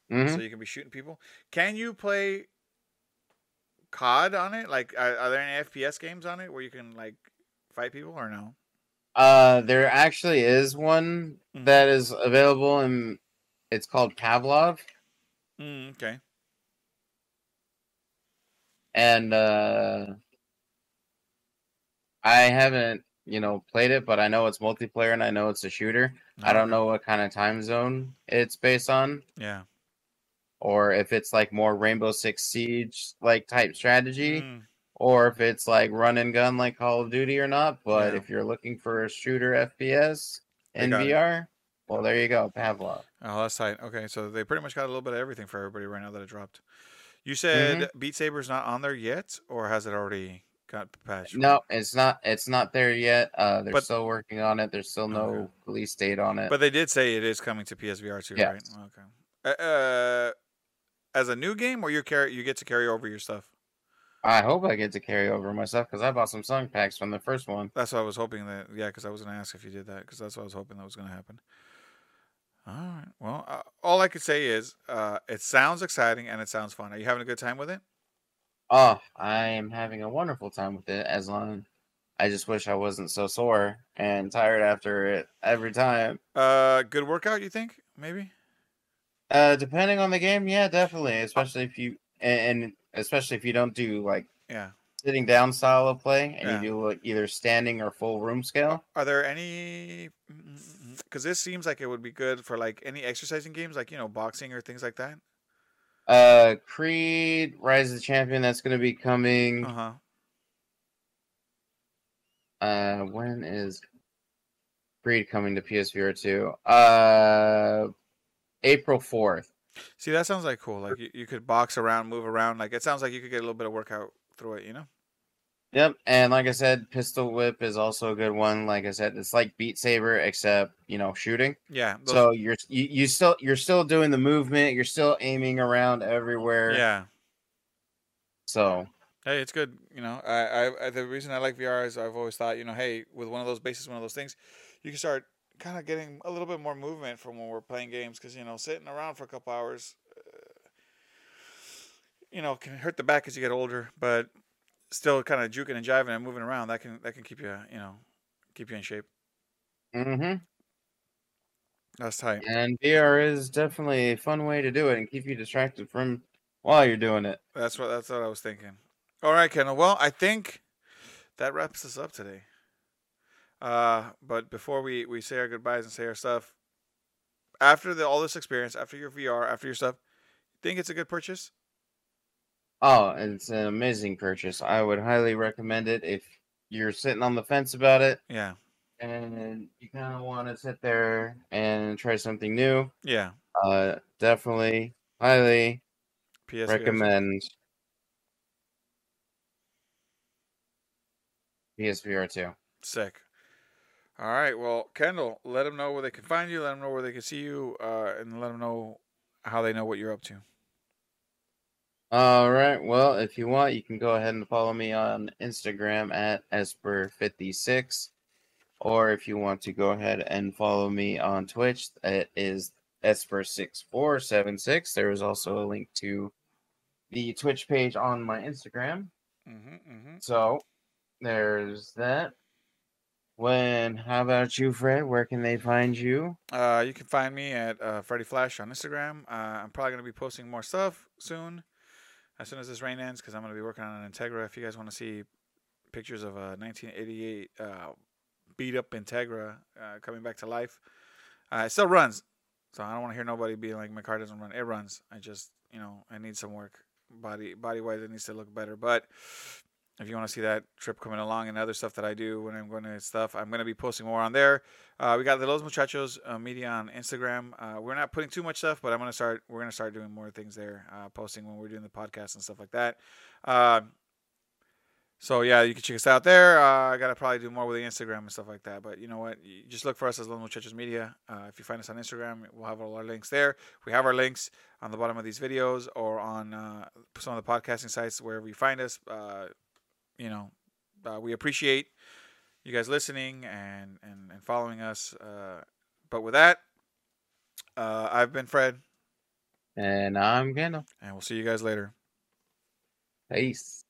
so you can be shooting people. Can you play COD on it? Like, are there any FPS games on it where you can like fight people or no? There actually is one that is available, and it's called Pavlov. Okay. And I haven't, played it, but I know it's multiplayer and I know it's a shooter. I don't know what kind of time zone it's based on. Yeah. or if it's like more Rainbow Six Siege like type strategy, or if it's like run and gun like Call of Duty or not. But if you're looking for a shooter FPS in VR, well, there you go, Pavlov. Oh, that's tight. Okay, so they pretty much got a little bit of everything for everybody right now that it dropped. You said Beat Saber's not on there yet, or has it already got patched? No, it's not. It's not there yet. They're still working on it. There's still no release date on it. But they did say it is coming to PSVR2, right? Okay. As a new game, or you get to carry over your stuff? I hope I get to carry over my stuff because I bought some song packs from the first one. That's what I was hoping that. Yeah, because I was gonna ask if you did that because that's what I was hoping that was gonna happen. All right. Well, all I could say is it sounds exciting and it sounds fun. Are you having a good time with it? Oh, I am having a wonderful time with it. As long, I just wish I wasn't so sore and tired after it every time. Good workout, you think? Maybe. Depending on the game, yeah, definitely. Especially if you don't do like sitting down style of play, and you do like either standing or full room scale. Are there any? Because this seems like it would be good for like any exercising games, like, you know, boxing or things like that. Creed, Rise of the Champion, that's going to be coming. When is Creed coming to PSVR 2? April 4th. See, that sounds like cool. Like you could box around, move around. Like it sounds like you could get a little bit of workout through it, you know? Yep, and like I said, Pistol Whip is also a good one. Like I said, it's like Beat Saber, except, you know, shooting. Yeah. So you're still doing the movement. You're still aiming around everywhere. Yeah. So. Hey, it's good. You know, I the reason I like VR is I've always thought, you know, hey, with one of those bases, one of those things, you can start kind of getting a little bit more movement from when we're playing games because, you know, sitting around for a couple hours, you know, can hurt the back as you get older, but still kind of juking and jiving and moving around, that can keep you, you know, in shape. That's tight. And VR is definitely a fun way to do it and keep you distracted from while you're doing it. That's what I was thinking. All right, Kendall. Well, I think that wraps us up today. But before we say our goodbyes and say our stuff, after all this experience, after your VR, after your stuff, think it's a good purchase? Oh, it's an amazing purchase. I would highly recommend it if you're sitting on the fence about it. Yeah. And you kind of want to sit there and try something new. Yeah. Definitely, highly recommend PSVR 2. Sick. All right. Well, Kendall, let them know where they can find you. Let them know where they can see you. And let them know how they know what you're up to. All right. Well, if you want, you can go ahead and follow me on Instagram at Esper56. Or if you want to go ahead and follow me on Twitch, it is Esper6476. There is also a link to the Twitch page on my Instagram. So there's that. How about you, Fred? Where can they find you? You can find me at Freddy Flash on Instagram. I'm probably going to be posting more stuff soon. As soon as this rain ends, because I'm going to be working on an Integra. If you guys want to see pictures of a 1988 beat-up Integra coming back to life, it still runs. So I don't want to hear nobody being like, my car doesn't run. It runs. I just, you know, I need some work. Body-wise, it needs to look better. But if you want to see that trip coming along and other stuff that I do when I'm going to stuff, I'm going to be posting more on there. We got the Los Muchachos Media on Instagram. We're not putting too much stuff, but we're going to start doing more things there, posting when we're doing the podcast and stuff like that. So yeah, you can check us out there. I got to probably do more with the Instagram and stuff like that, but you know what? You just look for us as Los Muchachos Media. If you find us on Instagram, we'll have all our links there. We have our links on the bottom of these videos or on some of the podcasting sites wherever you find us. You know, we appreciate you guys listening and following us. But with that, I've been Fred. And I'm Kendall. And we'll see you guys later. Peace.